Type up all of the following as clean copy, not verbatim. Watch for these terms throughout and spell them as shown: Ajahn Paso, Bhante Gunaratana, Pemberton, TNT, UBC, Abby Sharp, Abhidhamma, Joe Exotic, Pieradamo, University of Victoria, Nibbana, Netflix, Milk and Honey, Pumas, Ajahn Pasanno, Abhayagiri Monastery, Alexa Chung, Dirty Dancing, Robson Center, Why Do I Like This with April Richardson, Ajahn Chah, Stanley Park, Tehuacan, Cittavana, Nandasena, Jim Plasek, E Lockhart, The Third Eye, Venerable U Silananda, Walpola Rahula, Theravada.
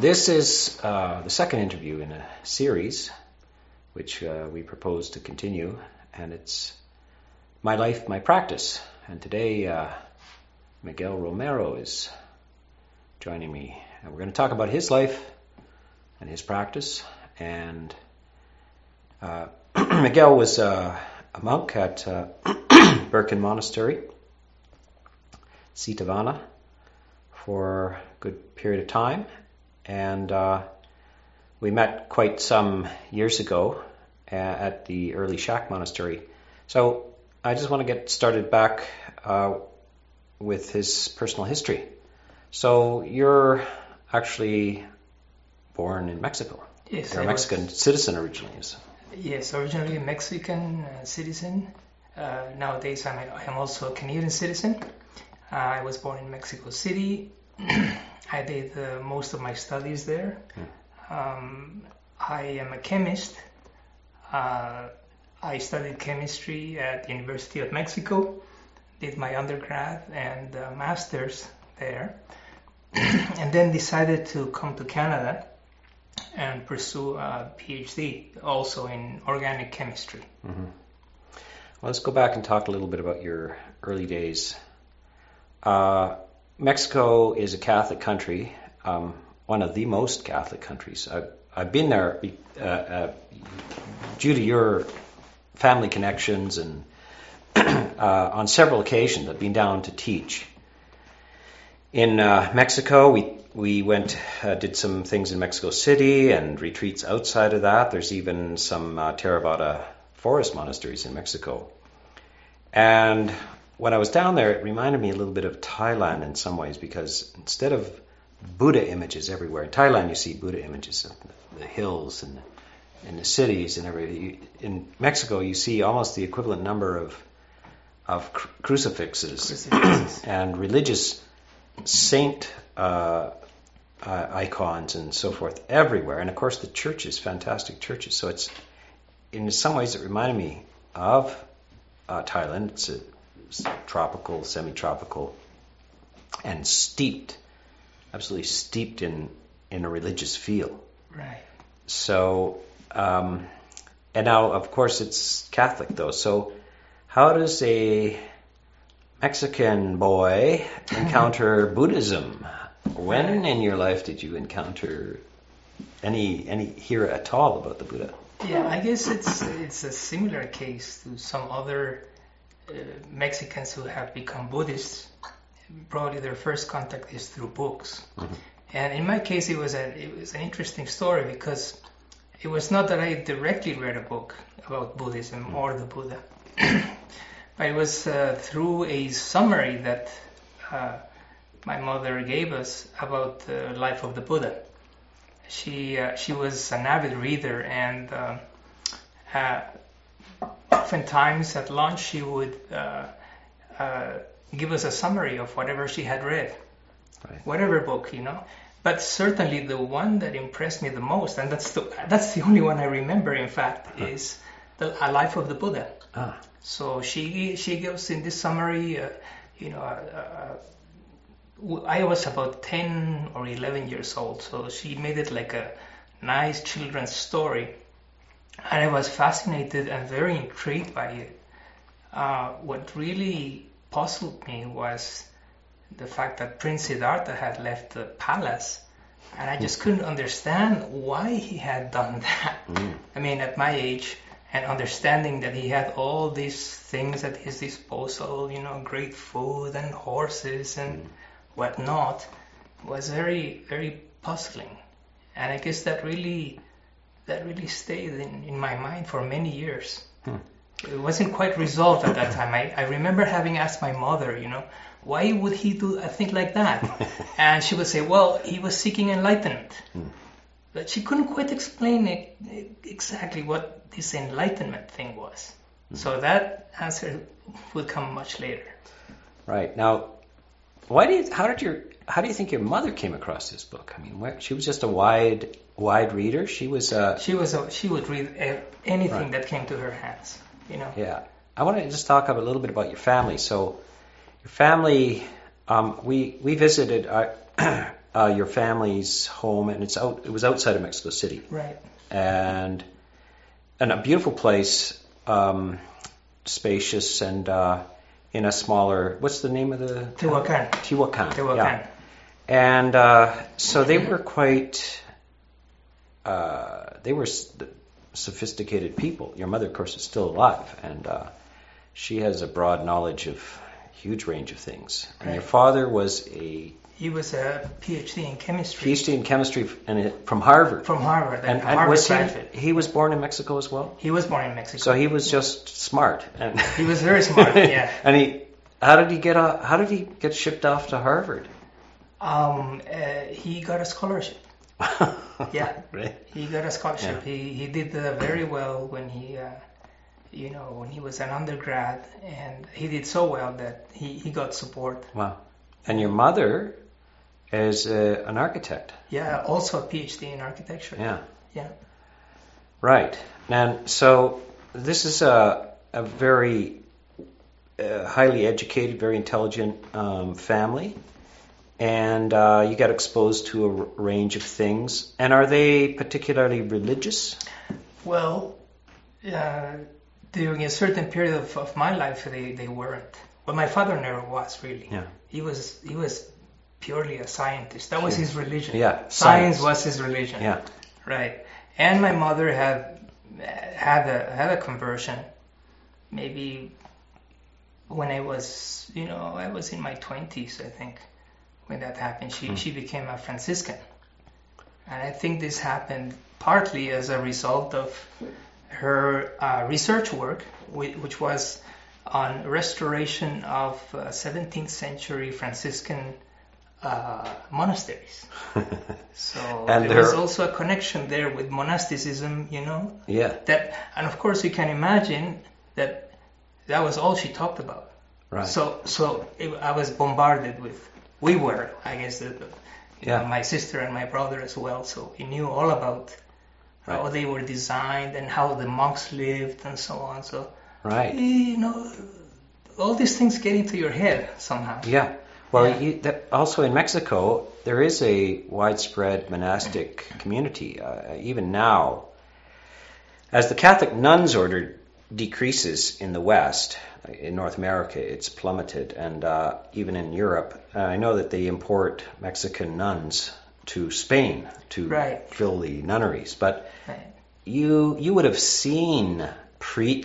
This is the second interview in a series which we propose to continue, and it's My Life, My Practice. And today Miguel Romero is joining me, and we're going to talk about his life and his practice. And Miguel was a monk at Birkin Monastery, Cittavana, for a good period of time. And we met quite some years ago at the early Shack monastery. So I just want to get started back with his personal history. So you're actually born in Mexico. Yes. You're a Mexican citizen originally. Yes, originally a Mexican citizen. Nowadays I'm also a Canadian citizen. I was born in Mexico City. I did most of my studies there. I am a chemist. I studied chemistry at the University of Mexico, did my undergrad and master's there, and then decided to come to Canada and pursue a PhD, also in organic chemistry. Mm-hmm. Well, let's go back and talk a little bit about your early days. Mexico is a Catholic country, one of the most Catholic countries. I've been there due to your family connections, and on several occasions I've been down to teach. In Mexico, we went, did some things in Mexico City and retreats outside of that. There's even some Theravada forest monasteries in Mexico. And when I was down there, it reminded me a little bit of Thailand in some ways, because instead of Buddha images everywhere, in Thailand you see Buddha images of the hills and in the cities and everything. In Mexico, you see almost the equivalent number of crucifixes. and religious saint icons and so forth everywhere. And of course, the churches, fantastic churches. So it's, in some ways, it reminded me of Thailand. It's a tropical, semi-tropical, and steeped, absolutely steeped in a religious feel. Right. So, and now, of course, it's Catholic, though. So how does a Mexican boy encounter Buddhism? When in your life did you encounter any hear at all about the Buddha? Yeah, I guess it's a similar case to some other Mexicans who have become Buddhists. Probably their first contact is through books. Mm-hmm. And in my case, it was an interesting story, because it was not that I directly read a book about Buddhism mm-hmm. or the Buddha, but it was through a summary that my mother gave us about the life of the Buddha. She was an avid reader, and oftentimes at lunch she would give us a summary of whatever she had read, right. Whatever book, you know. But certainly the one that impressed me the most, and that's the only one I remember, in fact, uh-huh. is A Life of the Buddha. Ah. So she gives in this summary, I was about 10 or 11 years old, so she made it like a nice children's story. And I was fascinated and very intrigued by it. What really puzzled me was the fact that Prince Siddhartha had left the palace, and I just couldn't understand why he had done that. Mm. I mean, at my age, and understanding that he had all these things at his disposal, you know, great food and horses and whatnot, was very, very puzzling. And I guess that really stayed in my mind for many years. Hmm. It wasn't quite resolved at that time. I remember having asked my mother, you know, why would he do a thing like that? And she would say, well, he was seeking enlightenment. Hmm. But she couldn't quite explain exactly what this enlightenment thing was. Hmm. So that answer would come much later. Right. Now, how do you think your mother came across this book? I mean, she was just a wide reader. She would read anything right. that came to her hands, you know. Yeah, I want to just talk a little bit about your family. So, your family, we visited your family's home, and it was outside of Mexico City. Right. And a beautiful place, spacious, and in a smaller, what's the name of the? Tehuacan. Tehuacan. Yeah. And so they were quite, they were sophisticated people. Your mother, of course, is still alive, and she has a broad knowledge of a huge range of things. Right. And your father was He was a PhD in chemistry. PhD in chemistry from Harvard. And was he was born in Mexico as well? He was born in Mexico. So he was just smart. And he was very smart, yeah. And how did he get shipped off to Harvard? He got a scholarship. Yeah. Really? He got a scholarship. Yeah. He did very well when he when he was an undergrad, and he did so well that he got support. Wow. And your mother is an architect. Yeah, also a PhD in architecture. Yeah. Yeah. Right. And so this is a very highly educated, very intelligent family. And you got exposed to a range of things. And are they particularly religious? Well, during a certain period of my life, they weren't. Well, my father never was, really. Yeah. He was purely a scientist. That was his religion. Yeah, science was his religion. Yeah. Right. And my mother had a conversion. Maybe when I was, I was in my 20s, I think. When that happened, she became a Franciscan, and I think this happened partly as a result of her research work, which was on restoration of 17th century Franciscan monasteries. So there was also a connection there with monasticism, Yeah. And of course you can imagine that was all she talked about. Right. So I was bombarded with. We were, I guess, my sister and my brother as well. So we knew all about how they were designed and how the monks lived and so on. So, all these things get into your head somehow. Yeah. Well, also in Mexico, there is a widespread monastic community. Even now, as the Catholic nuns order decreases in the West, in North America, it's plummeted, and even in Europe, I know that they import Mexican nuns to Spain to fill the nunneries. But you would have seen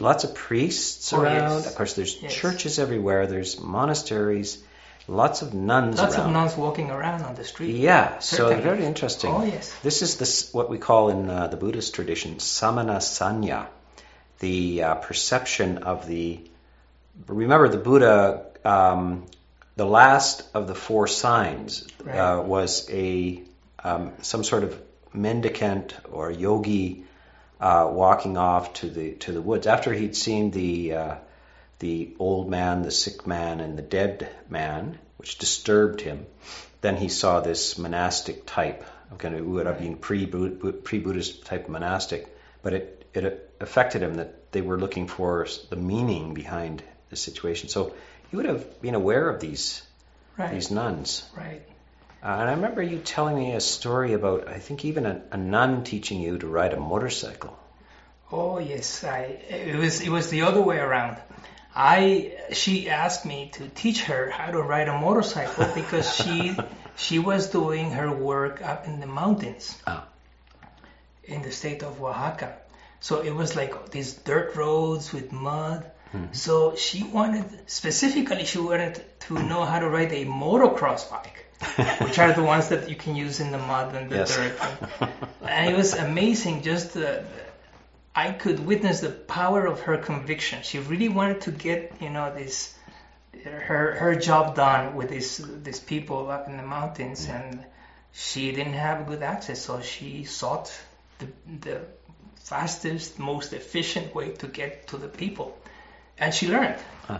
lots of priests around. Yes. Of course, there's churches everywhere. There's monasteries. Lots of nuns around. Lots of nuns walking around on the street. Yeah, so very interesting. Oh, yes. This is what we call in the Buddhist tradition, samana sanya, the perception of the... Remember, the Buddha, the last of the four signs was some sort of mendicant or yogi walking off to the woods after he'd seen the old man, the sick man, and the dead man, which disturbed him. Then he saw this monastic type, kind of would have been pre-Buddhist type of monastic, but it affected him that they were looking for the meaning behind the situation. So you would have been aware of these nuns. Right. And I remember you telling me a story about, I think, even a nun teaching you to ride a motorcycle. Oh, yes. It was the other way around. She asked me to teach her how to ride a motorcycle because she was doing her work up in the mountains in the state of Oaxaca. So it was like these dirt roads with mud. Mm-hmm. So she wanted to know how to ride a motocross bike, which are the ones that you can use in the mud and the dirt. And it was amazing. Just I could witness the power of her conviction. She really wanted to get this her job done with these people up in the mountains, and she didn't have good access. So she sought the fastest, most efficient way to get to the people, and she learned,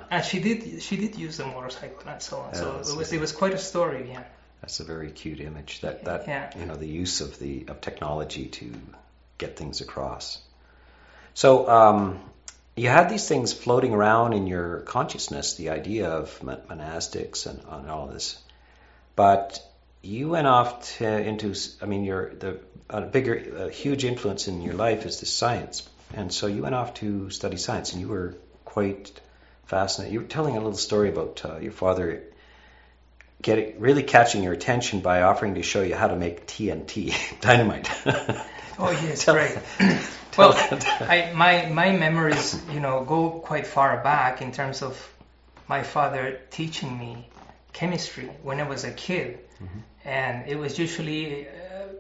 and she did use the motorcycle and so on. So it was quite a story. Yeah, that's a very cute image. The use of technology to get things across. So you had these things floating around in your consciousness, the idea of monastics and all this, but you went off to, into, I mean, a huge influence in your life is the science. And so you went off to study science, and you were quite fascinated. You were telling a little story about your father really catching your attention by offering to show you how to make TNT, dynamite. Oh, yes, right. Well, my memories, go quite far back in terms of my father teaching me chemistry when I was a kid. Mm-hmm. And it was usually,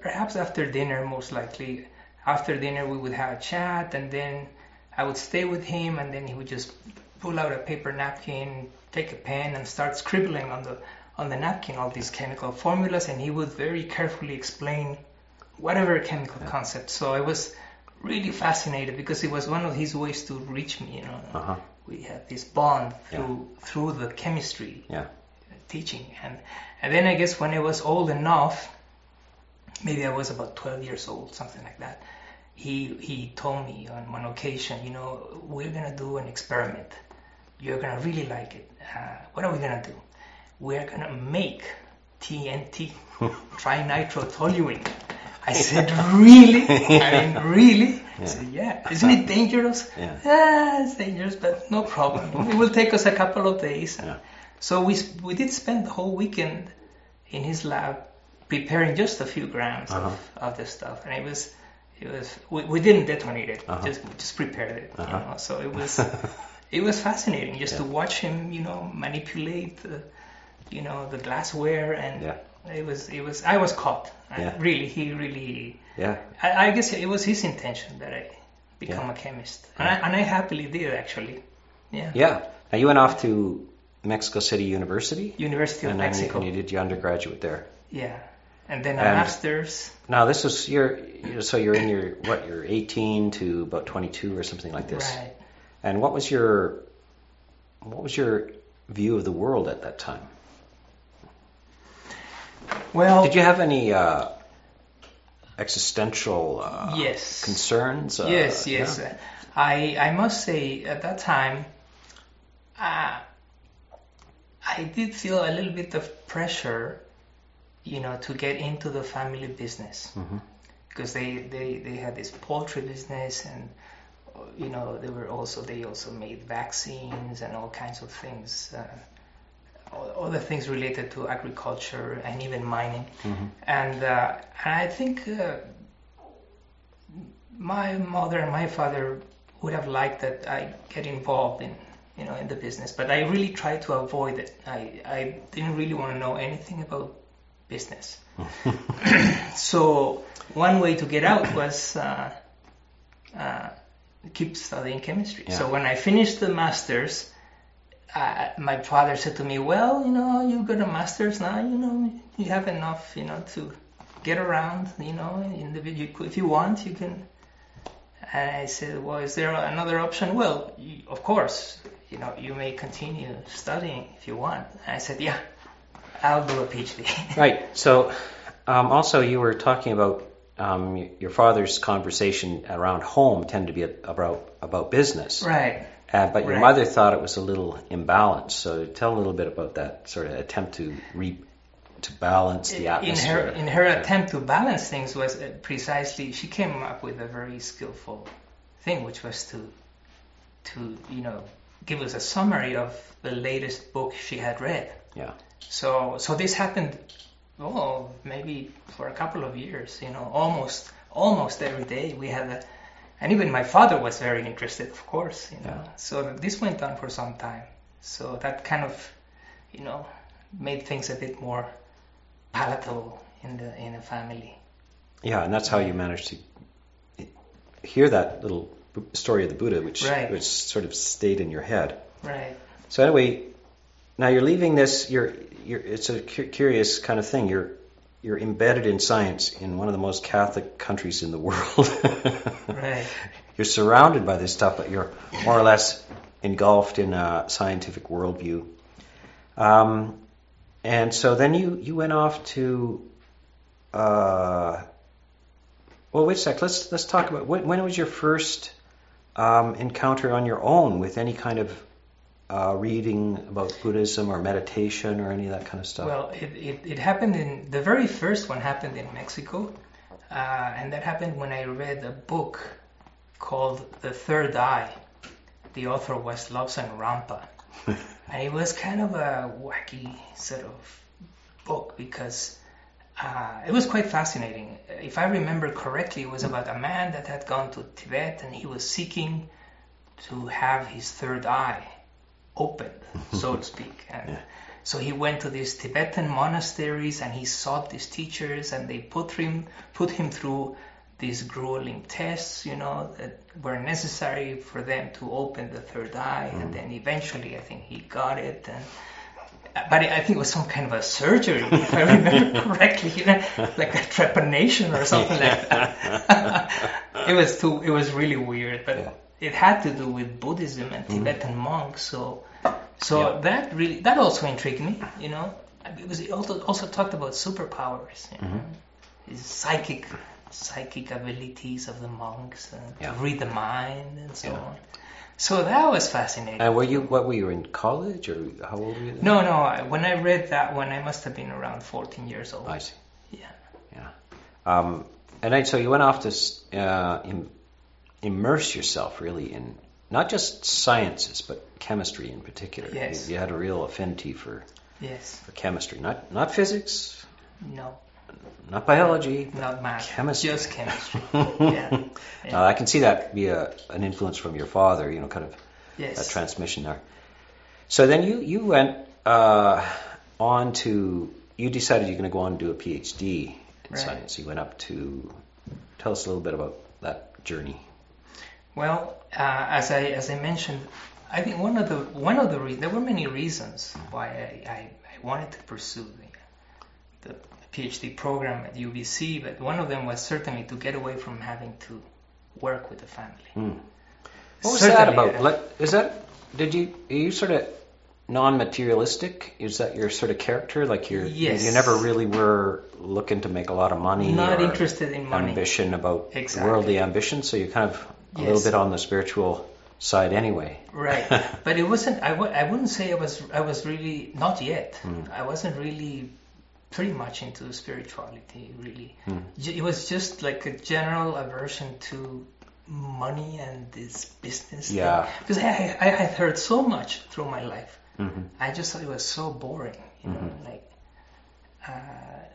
perhaps after dinner, most likely. After dinner, we would have a chat, and then I would stay with him, and then he would just pull out a paper napkin, take a pen, and start scribbling on the napkin all these chemical formulas, and he would very carefully explain whatever chemical concept. So I was really fascinated because it was one of his ways to reach me. Uh-huh. We had this bond through the chemistry teaching, and then I guess when I was old enough, maybe I was about 12 years old, something like that. He told me on one occasion, we're going to do an experiment. You're going to really like it. What are we going to do? We're going to make TNT, trinitrotoluene. I said, really? Really? Yeah. I said, yeah. Isn't it dangerous? Yeah. It's dangerous, but no problem. It will take us a couple of days. Yeah. So we did spend the whole weekend in his lab preparing just a few grams of this stuff, and we didn't detonate it, we just prepared it. So it was fascinating just to watch him, manipulate, the glassware, and I was caught. I guess it was his intention that I become a chemist, and I happily did actually. Yeah. Yeah. Now you went off to Mexico City University of Mexico, and you did your undergraduate there. Yeah. And then a master's. Now this was you're in your 18 to about 22 or something like this. Right. And what was your view of the world at that time? Well, did you have any existential concerns? Yes. Yeah? I must say at that time, I did feel a little bit of pressure. To get into the family business, because they had this poultry business, and they also made vaccines and all kinds of things, all the things related to agriculture and even mining, and I think my mother and my father would have liked that I get involved in the business, but I really tried to avoid it. I didn't really want to know anything about business. So one way to get out was keep studying chemistry. Yeah. So when I finished the master's, my father said to me, well, you got a master's now, you have enough, to get around, if you want, you can. And I said, well, is there another option? Well, of course, you may continue studying if you want. And I said, yeah. I'll do a PhD. Right. So, also you were talking about your father's conversation around home tended to be about business. Right. But your mother thought it was a little imbalanced. So tell a little bit about that sort of attempt to balance the atmosphere. In her attempt to balance things was precisely, she came up with a very skillful thing, which was to give us a summary of the latest book she had read. Yeah. So this happened, maybe for a couple of years, almost every day we had and even my father was very interested, of course, So this went on for some time. So that kind of, made things a bit more palatable in the family. Yeah, and that's how you managed to hear that little story of the Buddha, which sort of stayed in your head. Right. So anyway. Now you're leaving this. It's a curious kind of thing. You're embedded in science in one of the most Catholic countries in the world. Right. You're surrounded by this stuff, but you're more or less engulfed in a scientific worldview. And so then you went off to. Well, wait a sec. Let's talk about when was your first encounter on your own with any kind of reading about Buddhism or meditation or any of that kind of stuff? Well, it happened in... The very first one happened in Mexico. And that happened when I read a book called The Third Eye. The author was Lobsang Rampa. And it was kind of a wacky sort of book because it was quite fascinating. If I remember correctly, it was about a man that had gone to Tibet and he was seeking to have his third eye opened, so to speak. And so he went to these Tibetan monasteries and he sought these teachers and they put him through these grueling tests, you know, that were necessary for them to open the third eye. And then eventually, I think he got it. But I think it was some kind of a surgery, if I remember correctly, you know, like a trepanation or something like that. It was really weird, but it had to do with Buddhism and Tibetan monks. So that also intrigued me, you know. Because it also talked about superpowers, you know, psychic abilities of the monks and to read the mind and so on. So that was fascinating. And were you in college or how old were you then? No, when I read that one I must have been around 14 years old. I see. Yeah. So you went off to immerse yourself really in not just sciences but chemistry in particular. Yes. You had a real affinity for chemistry, not physics. No. Not biology, not math, chemistry. Just chemistry. I can see that be an influence from your father, you know, kind of a transmission there. So then you went on to, you decided you're going to go on and do a PhD in science. You went up to, tell us a little bit about that journey. Well, as I mentioned, I think one of the reasons, there were many reasons why I wanted to pursue the PhD program at UBC, but one of them was certainly to get away from having to work with the family. What was that about? Are you sort of non-materialistic? Is that your sort of character? Like you never really were looking to make a lot of money. Not interested in money. Ambition about worldly ambition. So you're kind of a little bit on the spiritual side anyway. Right. But it wasn't. I wouldn't say I was really not yet. I wasn't really pretty much into spirituality, really. It was just like a general aversion to money and this business thing. Because I had heard so much through my life. I just thought it was so boring, you know, like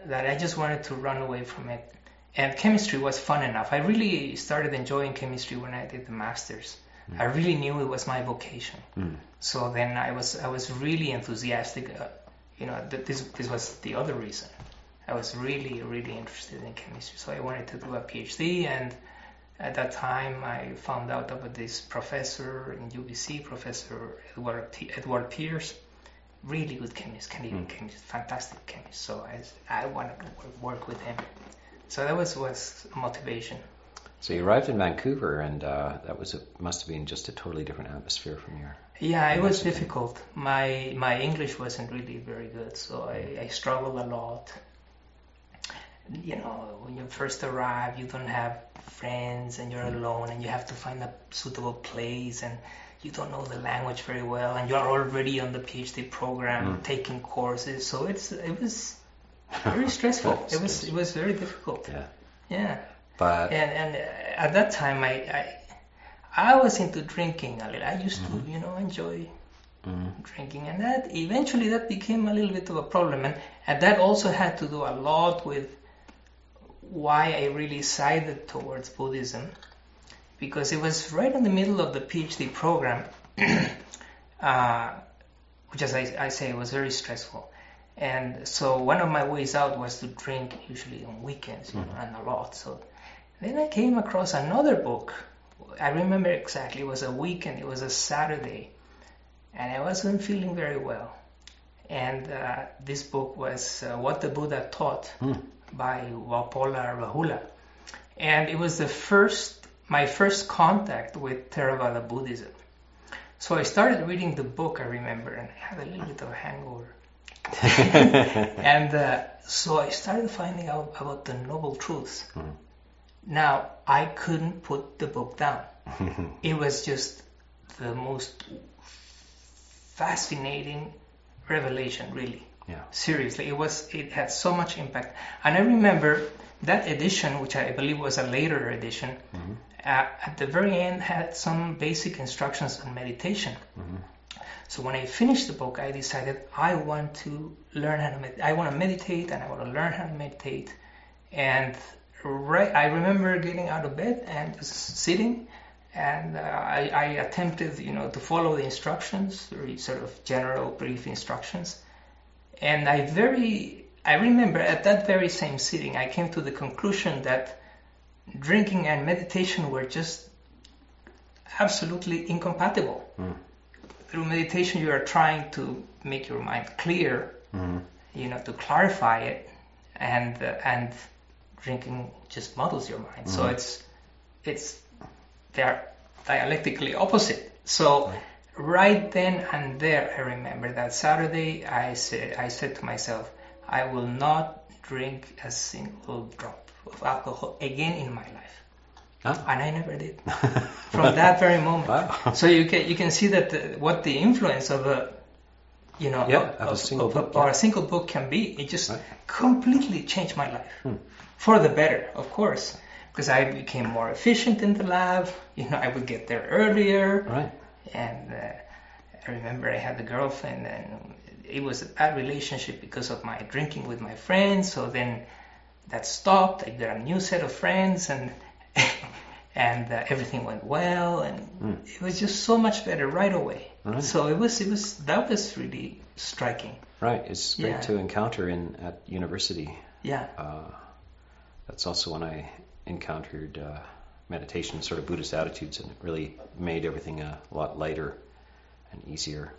that I just wanted to run away from it. And chemistry was fun enough. I really started enjoying chemistry when I did the master's. I really knew it was my vocation. So then I was really enthusiastic. You know, this was the other reason. I was really, really interested in chemistry, so I wanted to do a PhD. And at that time, I found out about this professor in UBC, Professor Edward Pierce, really good chemist, Canadian chemist, fantastic chemist. So I wanted to work with him. So that was motivation. So you arrived in Vancouver, and that must have been just a totally different atmosphere from here. Yeah, it was difficult. My English wasn't really very good, so I struggled a lot. You know, when you first arrive, you don't have friends, and you're alone, and you have to find a suitable place, and you don't know the language very well, and you're already on the PhD program taking courses, so it was very stressful. It was very difficult. Yeah. But and at that time, I was into drinking a little. I used to, you know, enjoy drinking, and that became a little bit of a problem, and that also had to do a lot with why I really sided towards Buddhism, because it was right in the middle of the PhD program, which, as I say, was very stressful. And so one of my ways out was to drink, usually on weekends, you know, and a lot. So then I came across another book. I remember exactly. It was a weekend. It was a Saturday, and I wasn't feeling very well. And this book was What the Buddha Taught by Walpola Rahula, and it was my first contact with Theravada Buddhism. So I started reading the book. I remember, and I had a little bit of a hangover. And so I started finding out about the noble truths. Now, I couldn't put the book down. It was just the most fascinating revelation, really. Yeah. Seriously, it had so much impact. And I remember that edition, which I believe was a later edition, mm-hmm. At the very end had some basic instructions on meditation. Mm-hmm. So when I finished the book, I decided I want to learn how to meditate. I want to meditate, and I want to learn how to meditate. And I remember getting out of bed and just sitting, and I attempted, to follow the instructions, sort of general brief instructions. And I remember at that very same sitting, I came to the conclusion that drinking and meditation were just absolutely incompatible. Mm. Through meditation, you are trying to make your mind clear, mm. To clarify it, and drinking just muddles your mind. Mm. So they are dialectically opposite. So. Right. Right then and there, I remember that Saturday, I said to myself, I will not drink a single drop of alcohol again in my life. Huh? And I never did. From that very moment. Wow. So you can see that what the influence of a single book can be. It just completely changed my life. Hmm. For the better, of course, because I became more efficient in the lab. I would get there earlier. Right. And I remember I had a girlfriend, and it was a bad relationship because of my drinking with my friends. So then that stopped. I got a new set of friends, and everything went well, and it was just so much better right away. Right. So that was really striking. Right. It's great to encounter at university. Yeah. That's also when I encountered meditation, sort of Buddhist attitudes, and it really made everything a lot lighter and easier.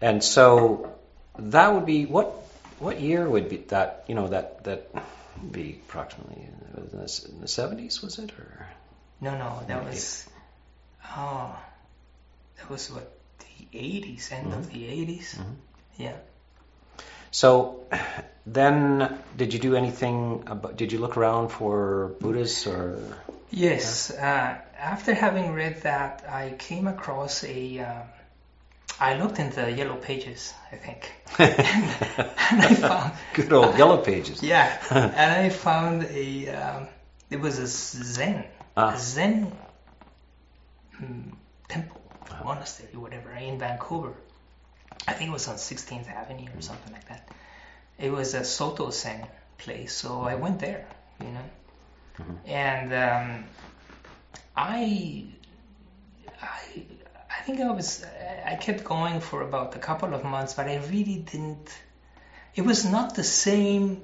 And so that would be what year would be that? That would be approximately in the 70s, was it? Or no, that was that was the 80s, end mm-hmm. of the 80s. Mm-hmm. Yeah. So then, did you do anything? Did you look around for Buddhists or? Yes. Yeah? After having read that, I came across I looked in the Yellow Pages, I think, and I found good old Yellow Pages. Yeah, and I found it was a Zen temple, monastery, whatever, in Vancouver. I think it was on 16th Avenue or something like that. It was a Soto Zen place, so I went there, Mm-hmm. And I kept going for about a couple of months, but I really didn't. It was not the same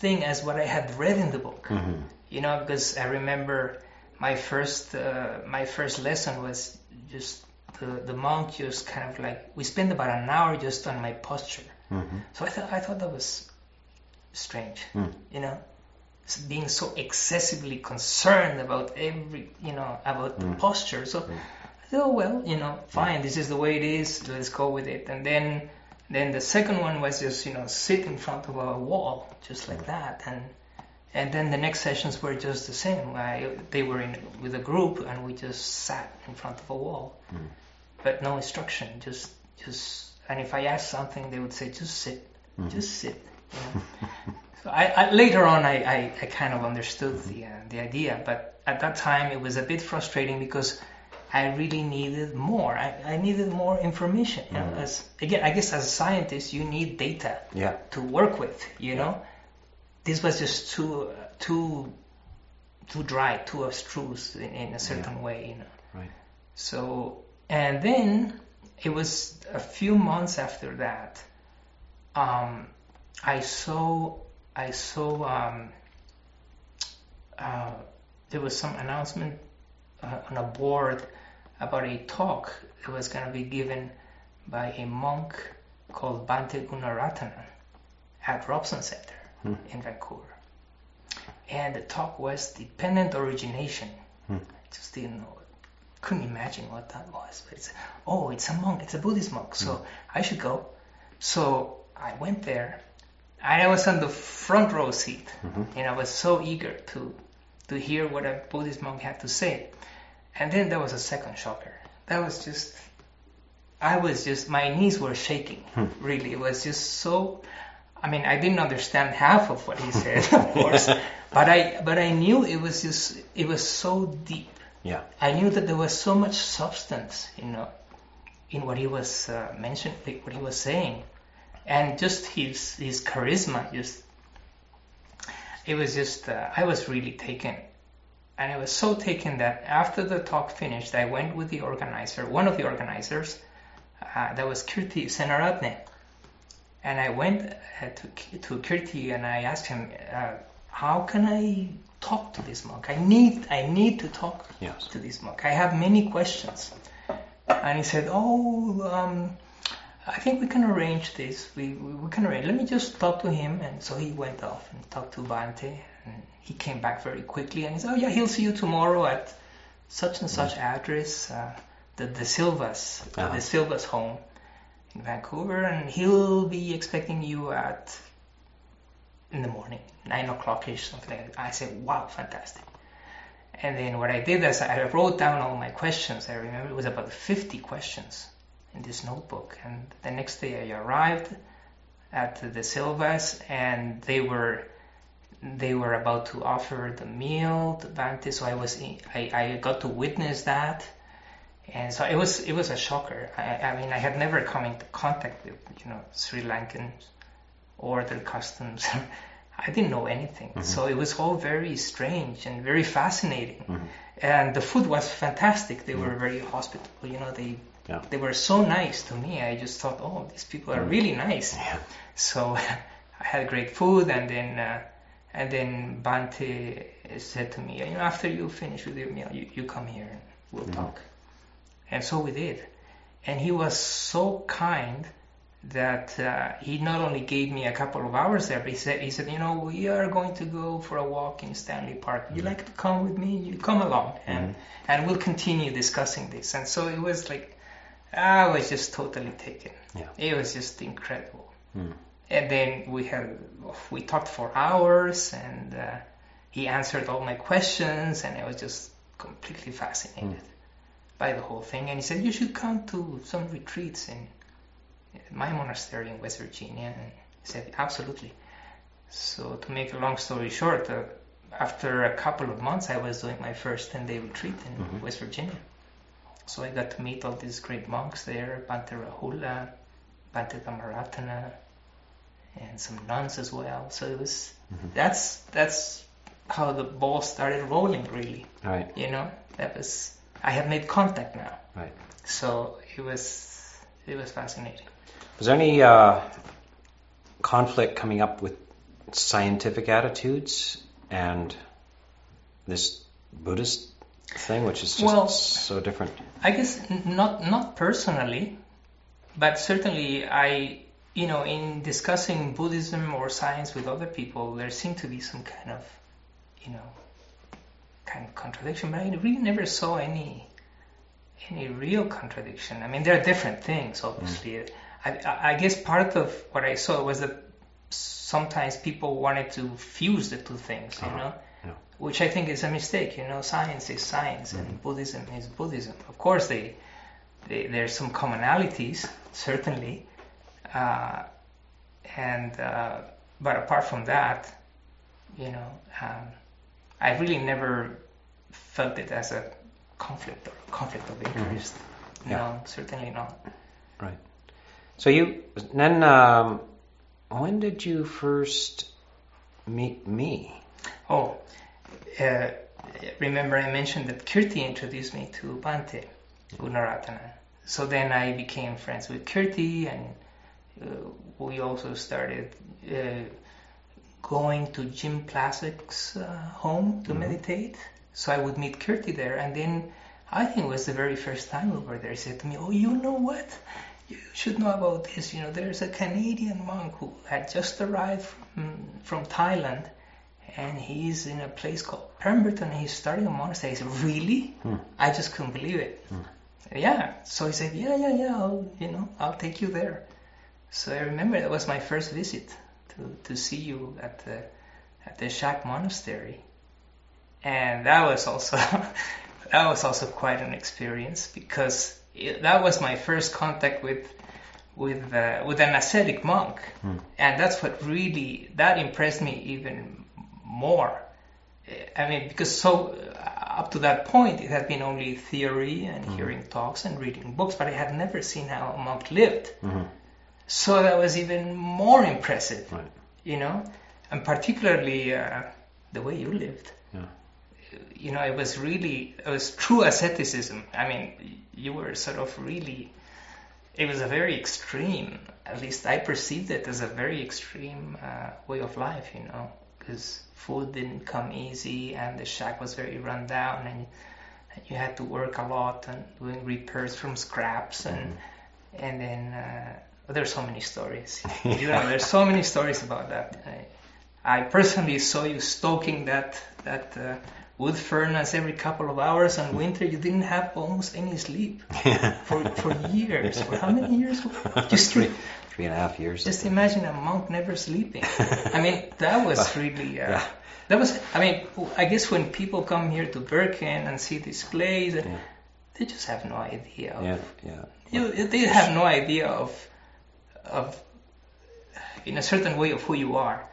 thing as what I had read in the book, mm-hmm. Because I remember my first lesson was just. The monk just kind of we spent about an hour just on my posture. Mm-hmm. So I thought that was strange, being so excessively concerned about the posture. So I thought, fine, this is the way it is. Let's go with it. And then the second one was just sit in front of a wall just like that. And then the next sessions were just the same. They were with a group, and we just sat in front of a wall. Mm. But no instruction, just. And if I asked something, they would say, just sit, just sit. So later on, I kind of understood the idea. But at that time, it was a bit frustrating because I really needed more. I needed more information. Mm. Again, I guess as a scientist, you need data to work with, This was just too dry, too abstruse in a certain way, Right. So, and then it was a few months after that. I saw there was some announcement on a board about a talk that was going to be given by a monk called Bhante Gunaratana at Robson Center. In Vancouver, and the talk was dependent origination. I just didn't know, couldn't imagine what that was. But it's a monk, it's a Buddhist monk, so I should go. So I went there, and I was on the front row seat, and I was so eager to hear what a Buddhist monk had to say. And then there was a second shocker. That was just I was just, my knees were shaking, really. It was just so, I mean, I didn't understand half of what he said, of course, but I knew it was just, it was so deep. Yeah. I knew that there was so much substance, you know, in what he was mentioning, what he was saying, and just his charisma, just, it was just, I was really taken. And I was so taken that after the talk finished, I went with the organizer, one of the organizers, that was Kirti Senaratne. And I went to Kirti and I asked him, how can I talk to this monk? I need to talk yes. to this monk. I have many questions. And he said, I think we can arrange this. We can arrange. Let me just talk to him. And so he went off and talked to Bhante. And he came back very quickly and he said, oh yeah, he'll see you tomorrow at such and such address, the Silvas home in Vancouver, and he'll be expecting you at, in the morning, 9 o'clock-ish, something like that. I said, wow, fantastic. And then what I did is I wrote down all my questions. I remember it was about 50 questions in this notebook. And the next day I arrived at the Silvas and they were about to offer the meal to Bhante, so I got to witness that, and so it was a shocker. I mean, I had never come into contact with, you know, Sri Lankans or their customs. I didn't know anything, so it was all very strange and very fascinating. And the food was fantastic. They were very hospitable. You know, they were so nice to me. I just thought, oh, these people are really nice. Yeah. So I had great food, and then. And then Bhante said to me, you know, after you finish with your meal, you come here and we'll talk. And so we did. And he was so kind that he not only gave me a couple of hours there, but he said, you know, we are going to go for a walk in Stanley Park. You like to come with me? You come along, and we'll continue discussing this. And so it was like, I was just totally taken. Yeah. It was just incredible. And then we talked for hours, and he answered all my questions, and I was just completely fascinated by the whole thing. And he said, you should come to some retreats in my monastery in West Virginia. And I said, absolutely. So to make a long story short, after a couple of months, I was doing my first 10-day retreat in West Virginia. So I got to meet all these great monks there, Bhante Rahula, Bhante Tamaratana, and some nuns as well. So it was that's how the ball started rolling, really. Right. You know, that was, I have made contact now. Right. So it was fascinating. Was there any conflict coming up with scientific attitudes and this Buddhist thing, which is just so different? I guess not personally, but certainly you know, in discussing Buddhism or science with other people, there seemed to be some kind of contradiction. But I really never saw any real contradiction. I mean, there are different things, obviously. I guess part of what I saw was that sometimes people wanted to fuse the two things, you know, which I think is a mistake. You know, science is science and Buddhism is Buddhism. Of course, there's some commonalities, certainly. But apart from that, you know, I really never felt it as a conflict or conflict of interest. Yeah. No, certainly not. Right. So when did you first meet me? Oh, remember I mentioned that Kirti introduced me to Bhante Gunaratana. So then I became friends with Kirti, and we also started going to Jim Plasek's home to meditate. So I would meet Kirti there, and then I think it was the very first time over there, he said to me, oh, you know what? You should know about this. You know, there's a Canadian monk who had just arrived from Thailand, and he's in a place called Pemberton, and he's starting a monastery. I said, really? I just couldn't believe it. Yeah. So he said, yeah, I'll take you there. So I remember that was my first visit to see you at the Shack monastery, and that was also quite an experience, because that was my first contact with an ascetic monk, and that's what really that impressed me even more. I mean, because up to that point it had been only theory and hearing talks and reading books, but I had never seen how a monk lived. So that was even more impressive, you know, and particularly the way you lived. You know, it was true asceticism. I mean, you were sort of really, it was a very extreme, at least I perceived it as a very extreme way of life, you know, because food didn't come easy and the shack was very run down, and you had to work a lot and doing repairs from scraps, and then there's so many stories. You know, there's so many stories about that. I personally saw you stoking that wood furnace every couple of hours, and winter you didn't have almost any sleep for years. For how many years? Just 3.5 years. Just imagine a monk never sleeping. I mean, that was really. That was. I mean, I guess when people come here to Birkin and see this place, they just have no idea. They have no idea of in a certain way of who you are.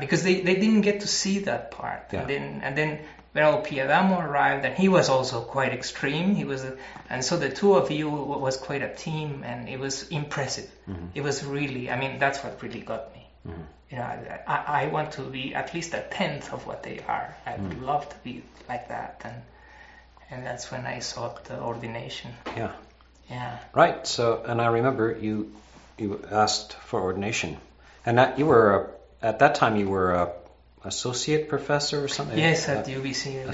Because they didn't get to see that part. And then Venerable Pieradamo arrived, and he was also quite extreme. He was, and so the two of you was quite a team, and it was impressive. It was really, I mean, that's what really got me. You know, I want to be at least 1/10 of what they are. I would love to be like that, and that's when I sought the ordination. Right. So, and I remember you asked for ordination, and that you were at that time, you were an associate professor or something? Yes, at UBC.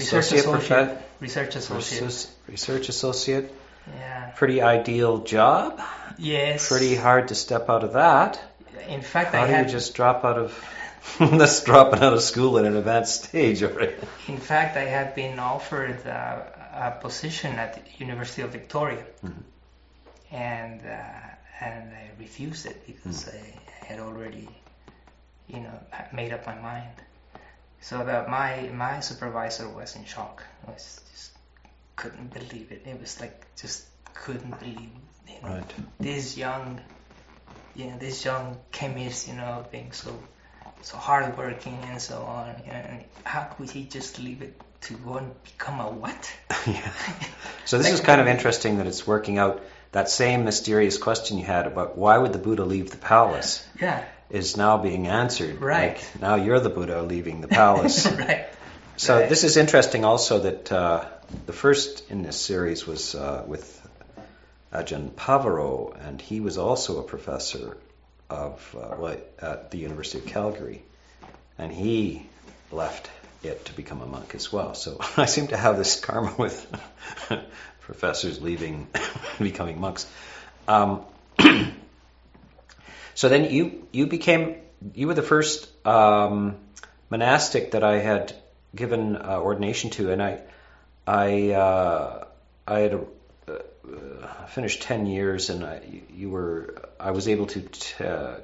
Research associate. Yeah. Pretty ideal job. Yes. Pretty hard to step out of that. In fact, How do you just drop out of... That's dropping out of school at an advanced stage already. In fact, I had been offered a position at the University of Victoria. And I refused it because I had already... you know, I made up my mind. So that my supervisor was in shock. I was just couldn't believe it. It was like just couldn't believe, you know, this young chemist, you know, being so hardworking and so on. You know, and how could he just leave it to go and become a what? So this is kind of interesting that it's working out that same mysterious question you had about why would the Buddha leave the palace? Is now being answered. Right. Like, now you're the Buddha leaving the palace. So this is interesting also that the first in this series was with Ajahn Pavaro, and he was also a professor of at the University of Calgary, and he left it to become a monk as well. So I seem to have this karma with professors leaving and becoming monks. So then you were the first monastic that I had given ordination to, and I had finished 10 years, and I was able to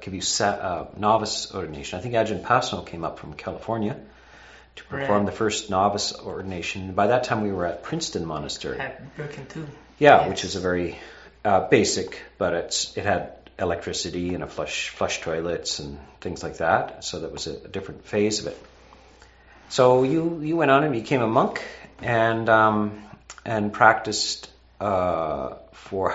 give you novice ordination. I think Ajahn Paso came up from California to perform the first novice ordination. By that time, we were at Princeton Monastery. At Birkin too. Yeah, which is a very basic, but it had electricity and a flush toilets and things like that. So that was a different phase of it. So you went on and became a monk and practiced for...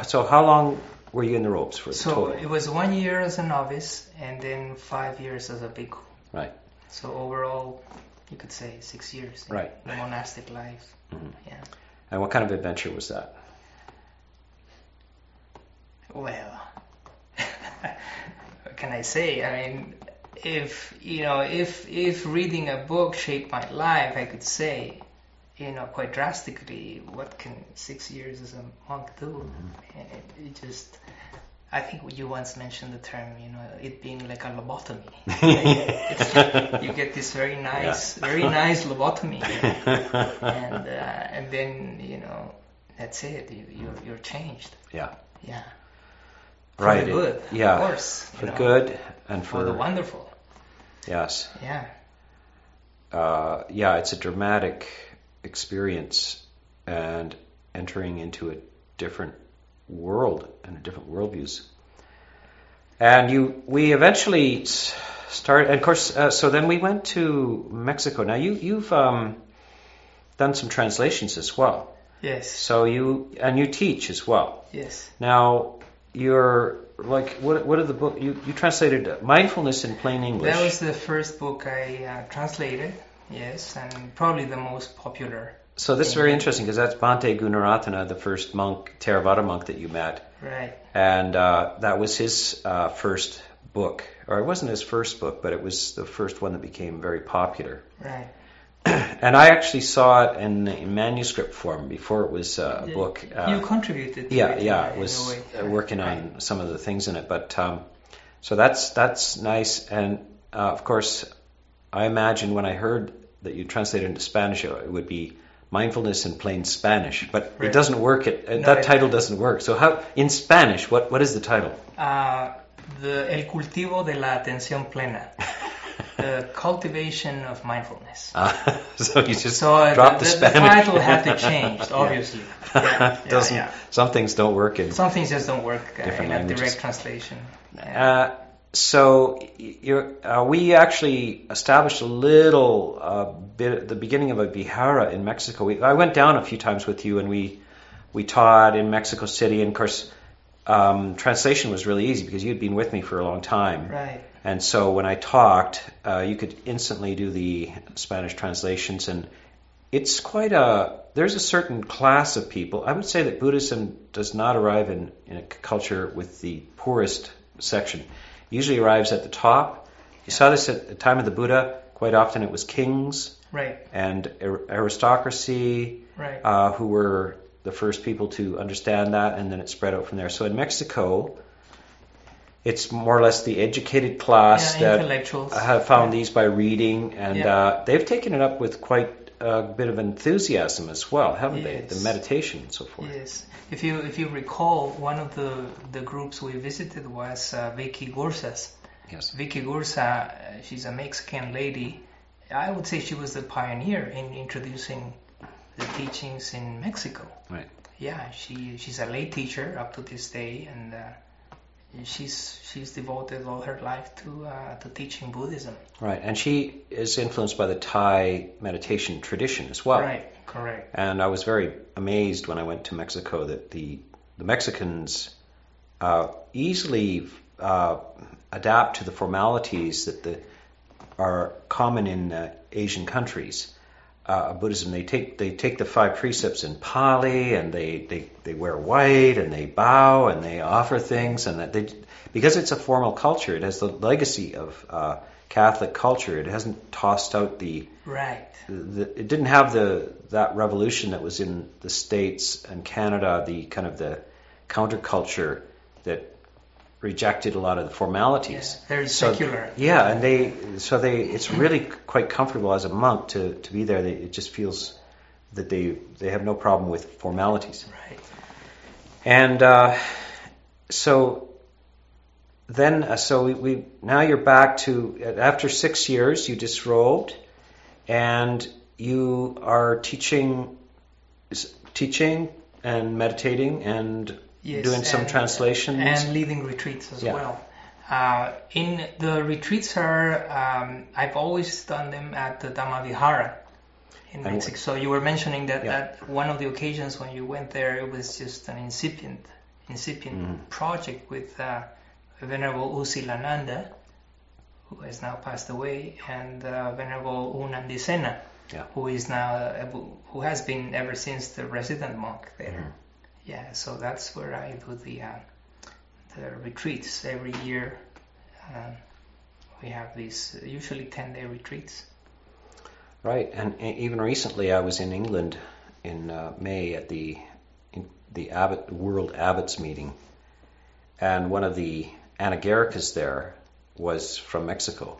So how long were you in the robes for? So it was 1 year as a novice and then 5 years as a bhikkhu. Right. So overall, you could say 6 years. Right. In monastic life. Mm-hmm. Yeah. And what kind of adventure was that? Well... what can I say? I mean, if reading a book shaped my life, I could say, you know, quite drastically, what can 6 years as a monk do? It just, I think you once mentioned the term, you know, it being like a lobotomy. It's like you get this very nice lobotomy, and then, you know, that's it. You're changed. Yeah. Right. For the good, of course. For good and for the wonderful. Yes. Yeah. It's a dramatic experience and entering into a different world and different worldviews. And we eventually started, and of course, so then we went to Mexico. Now you've done some translations as well. Yes. So you teach as well. Yes. Now you're like, what are the book you translated? Mindfulness in Plain English. That was the first book I translated. Yes, and probably the most popular. So this is very interesting because that's Bhante Gunaratana, the first monk, Theravada monk that you met. Right. And that was his first book. Or it wasn't his first book, but it was the first one that became very popular. Right. And I actually saw it in manuscript form before it was a book. You contributed to it. Yeah, I was working on some of the things in it. But so that's nice. And, of course, I imagine when I heard that you translated into Spanish, it would be Mindfulness in Plain Spanish. But it doesn't work. Title doesn't work. So how in Spanish, what is the title? El cultivo de la atención plena. The cultivation of mindfulness. So you just dropped the Spanish. The title had to change, obviously. Yeah. Yeah. Some things don't work. Some things just don't work in a direct translation. So we actually established a little bit at the beginning of a vihara in Mexico. I went down a few times with you, and we taught in Mexico City. And of course, translation was really easy because you had been with me for a long time. Right. And so when I talked, you could instantly do the Spanish translations, and it's there's a certain class of people. I would say that Buddhism does not arrive in a culture with the poorest section. It usually arrives at the top. You saw this at the time of the Buddha. Quite often it was kings and aristocracy who were the first people to understand that, and then it spread out from there. So in Mexico, it's more or less the educated class that have found these by reading, and they've taken it up with quite a bit of enthusiasm as well, haven't they? The meditation and so forth. Yes. If you recall, one of the groups we visited was Vicky Gursa's. Yes. Vicky Gursa, she's a Mexican lady. I would say she was the pioneer in introducing the teachings in Mexico. Right. Yeah, she's a lay teacher up to this day, and she's devoted all her life to teaching Buddhism. Right, and she is influenced by the Thai meditation tradition as well. Right, correct. And I was very amazed when I went to Mexico that the Mexicans easily adapt to the formalities that are common in Asian countries. Buddhism, they take the five precepts in Pali, and they wear white, and they bow, and they offer things, and because it's a formal culture, it has the legacy of Catholic culture. It hasn't tossed out it didn't have that revolution that was in the States and Canada, the kind of the counterculture that rejected a lot of the formalities. Yeah, very secular. Yeah, and it's really quite comfortable as a monk to be there. It just feels that they have no problem with formalities. Right. And so then, we now you're back to, after 6 years, you disrobed, and you are teaching and meditating and. Yes, doing some translations. And leading retreats as well. In the retreats I've always done them at the Dhammavihara in Mexico. So you were mentioning that at one of the occasions when you went there, it was just an incipient project with Venerable U Silananda, who has now passed away, and Venerable U Nandasena, who has been ever since the resident monk there. Mm. Yeah, so that's where I do the retreats every year. We have these usually 10-day retreats. Right, and even recently I was in England in May at the World Abbots meeting, and one of the Anagaricas there was from Mexico.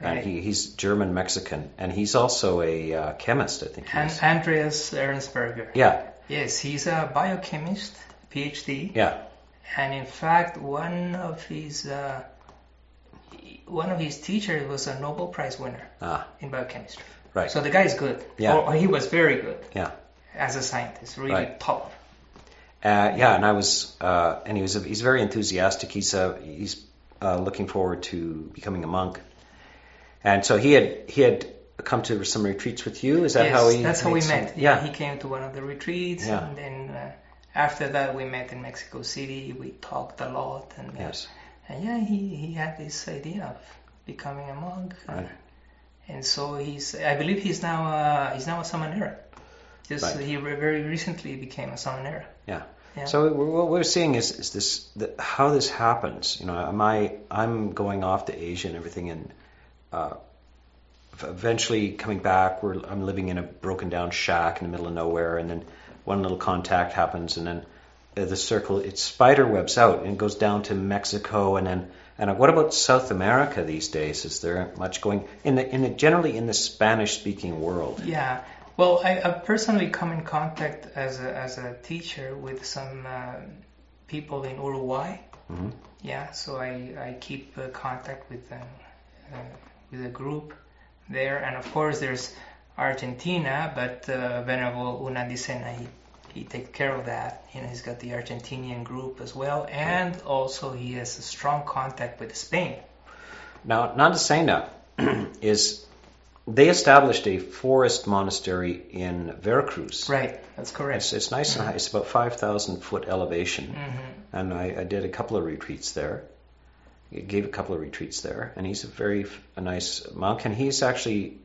Right. And he's German-Mexican, and he's also a chemist, I think. Andreas Ehrensberger. Yeah. Yes, he's a biochemist, PhD. Yeah. And in fact, one of his teachers was a Nobel Prize winner in biochemistry. Right. So the guy is good. Yeah. Or he was very good. Yeah. As a scientist, really top. And I was, and he was, he's very enthusiastic. He's looking forward to becoming a monk. And so he had come to some retreats with you. Is that how he? That's how we met. Yeah, he came to one of the retreats, and then after that we met in Mexico City. We talked a lot, and he had this idea of becoming a monk, and so I believe he's now a samanera. He very recently became a samanera. Yeah. So what we're seeing is how this happens. You know, I'm going off to Asia and everything, and eventually coming back. I'm living in a broken down shack in the middle of nowhere, and then one little contact happens, and then the circle spider webs out and goes down to Mexico, and what about South America these days? Is there much going generally in the Spanish speaking world? Yeah. Well, I've personally come in contact as a teacher with some people in Uruguay. Mm-hmm. Yeah, so I keep contact with them, with a group there. And of course, there's Argentina, but Venerable Nandasena, he takes care of that. You know, he's got the Argentinian group as well. And also, he has a strong contact with Spain. Now, Nandasena is... They established a forest monastery in Veracruz. Right, that's correct. It's nice and high. It's about 5,000-foot elevation. Mm-hmm. And I did a couple of retreats there. I gave a couple of retreats there. And he's a very nice monk. And he's actually...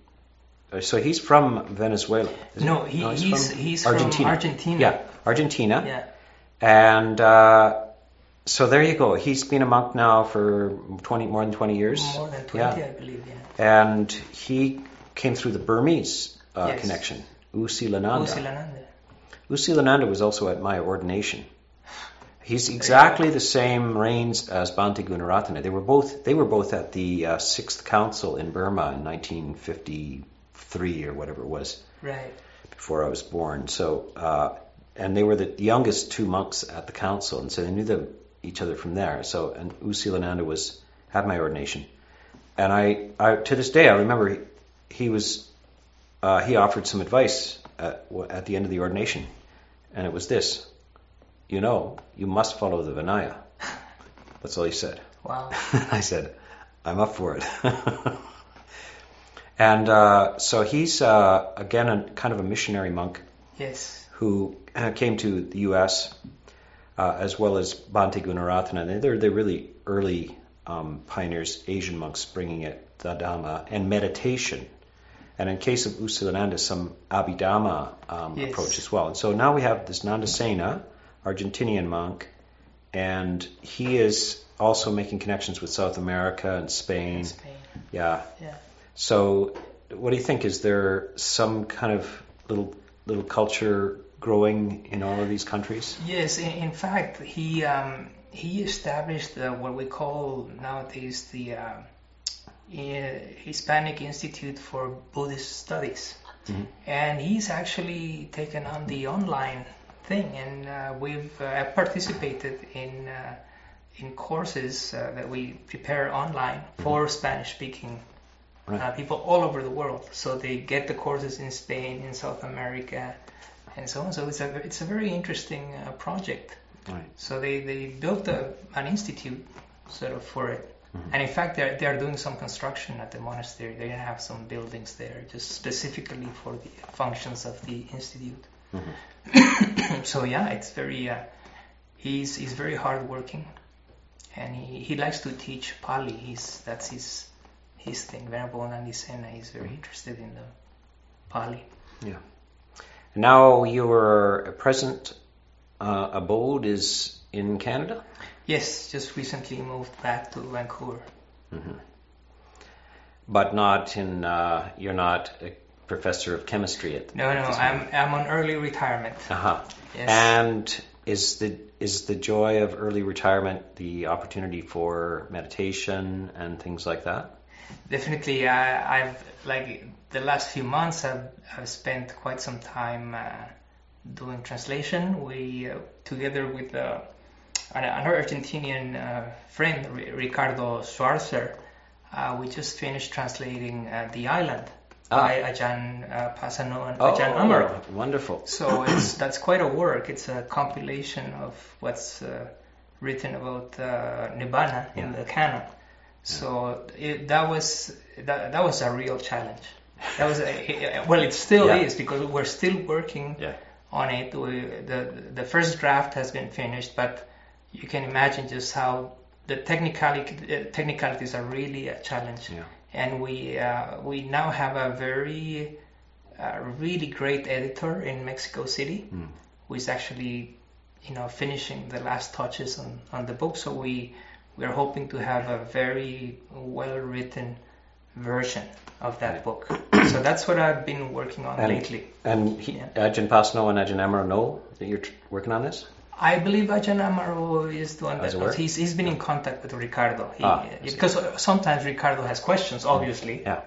So he's from Venezuela. No, he's from Argentina. Yeah. And so there you go. He's been a monk now for more than 20 years. More than 20, I believe, And he... came through the Burmese connection, U Silananda. U Silananda was also at my ordination. He's exactly the same reigns as Bhante Gunaratana. They were both at the Sixth Council in Burma in 1953 or whatever it was. Right. Before I was born. So, and they were the youngest two monks at the council, and so they knew each other from there. So, and U Silananda was at my ordination, and I to this day I remember. He offered some advice at the end of the ordination, and it was this: you must follow the Vinaya. That's all he said. Wow. I said, I'm up for it. And so he's again kind of a missionary monk. Yes. Who came to the U.S. As well as Bhante Gunaratana. They're really early pioneers, Asian monks bringing it the Dhamma and meditation. And in case of U Silananda, some Abhidhamma approach as well. And so now we have this Nandasena, Argentinian monk, and he is also making connections with South America and Spain. Yeah. So what do you think? Is there some kind of little culture growing in all of these countries? Yes. In fact, he established what we call nowadays the Hispanic Institute for Buddhist Studies, and he's actually taken on the online thing, and we've participated in courses that we prepare online for Spanish-speaking people all over the world. So they get the courses in Spain, in South America, and so on. So it's a very interesting project. Right. So they built an institute sort of for it. And in fact, they're doing some construction at the monastery. They're going to have some buildings there just specifically for the functions of the institute. Mm-hmm. So it's very. He's very hardworking, and he likes to teach Pali. That's his thing. Venerable Nandasena is very interested in the Pali. Yeah. Now your present abode is in Canada. Yes, just recently moved back to Vancouver. Mm-hmm. But not in. You're not a professor of chemistry at. No. I'm on early retirement. Yes. And is the joy of early retirement the opportunity for meditation and things like that? Definitely, I've the last few months. I've spent quite some time doing translation. We together with another Argentinian friend, Ricardo Schwarzer, we just finished translating The Island by Ajahn Pasanno and Ajahn Amaro. Wonderful. So that's quite a work. It's a compilation of what's written about Nibbana in the canon. So that was a real challenge. That was it still is, because we're still working on it. The first draft has been finished, but you can imagine just how the technicalities are really a challenge. Yeah. And we now have a very really great editor in Mexico City who is actually finishing the last touches on the book. So we are hoping to have a very well written version of that book. So that's what I've been working on lately. And Ajahn Pasanno and Ajahn Amaro know that you're working on this? I believe Ajahn Amaro is the one that he's been in contact with Ricardo. Because sometimes Ricardo has questions, obviously. Yeah.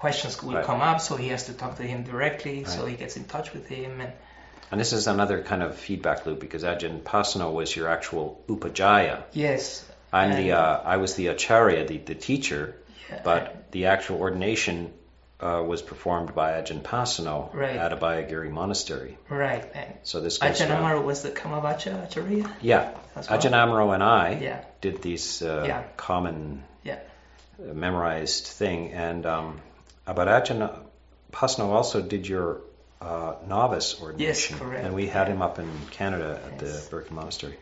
Questions will come up, so he has to talk to him directly, so he gets in touch with him. And this is another kind of feedback loop, because Ajahn Pasanno was your actual upajaya. Yes. I was the acharya, the teacher, but the actual ordination was performed by Ajahn Pasanno at Abhayagiri Monastery. Right. And so this Ajahn Amaro was the Kamavacha Acharya? Yeah. Well. Ajahn Amaro and I did these common memorized thing. And but Ajahn Pasanno also did your novice ordination. Yes, correct. And we had him up in Canada at the Birkin Monastery.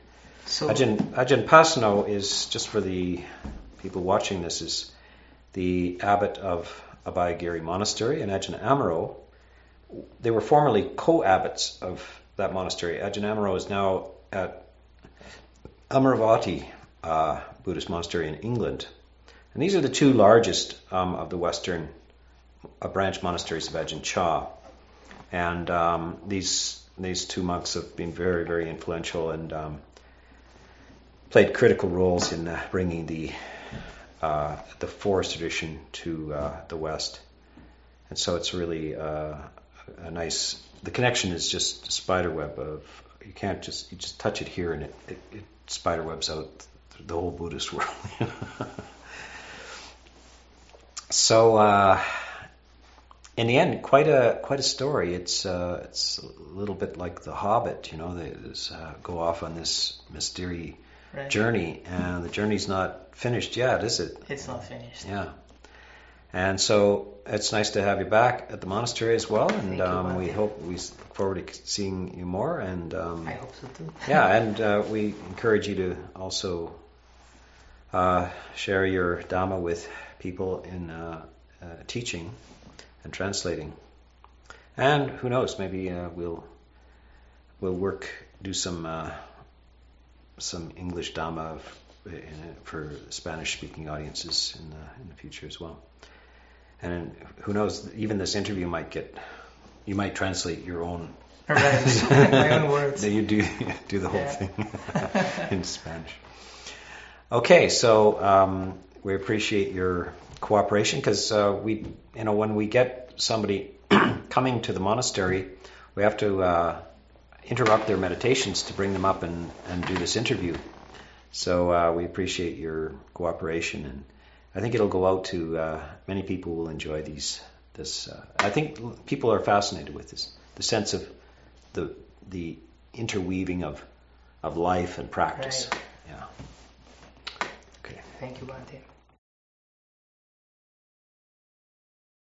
So Ajahn Pasanno is, just for the people watching this, is the abbot of Abhayagiri Monastery, and Ajahn Amaro, they were formerly co-abbots of that monastery. Ajahn Amaro is now at Amaravati Buddhist Monastery in England. And these are the two largest of the Western branch monasteries of Ajahn Chah. And these two monks have been very, very influential and played critical roles in bringing the forest tradition to the West. And so it's really a nice, the connection is just a spider web of, you just touch it here and it spider webs out the whole Buddhist world. So in the end, quite a story. It's a little bit like The Hobbit, they go off on this mystery journey, and the journey's not finished yet, is it? It's not finished. Yeah. And so it's nice to have you back at the monastery as well, and we look forward to seeing you more. And I hope so too. And we encourage you to also share your Dhamma with people in teaching and translating. And who knows, maybe we'll do some English Dhamma for Spanish-speaking audiences in the future as well. And who knows, even this interview you might translate your own. Right, my own words. You do the whole thing in Spanish. Okay, so we appreciate your cooperation, because we, when we get somebody coming to the monastery, we have to interrupt their meditations to bring them up and do this interview. So we appreciate your cooperation, and I think it'll go out to many people will enjoy these. I think people are fascinated with this, the sense of the interweaving of life and practice. Right. Yeah. Okay. Thank you, Bhante.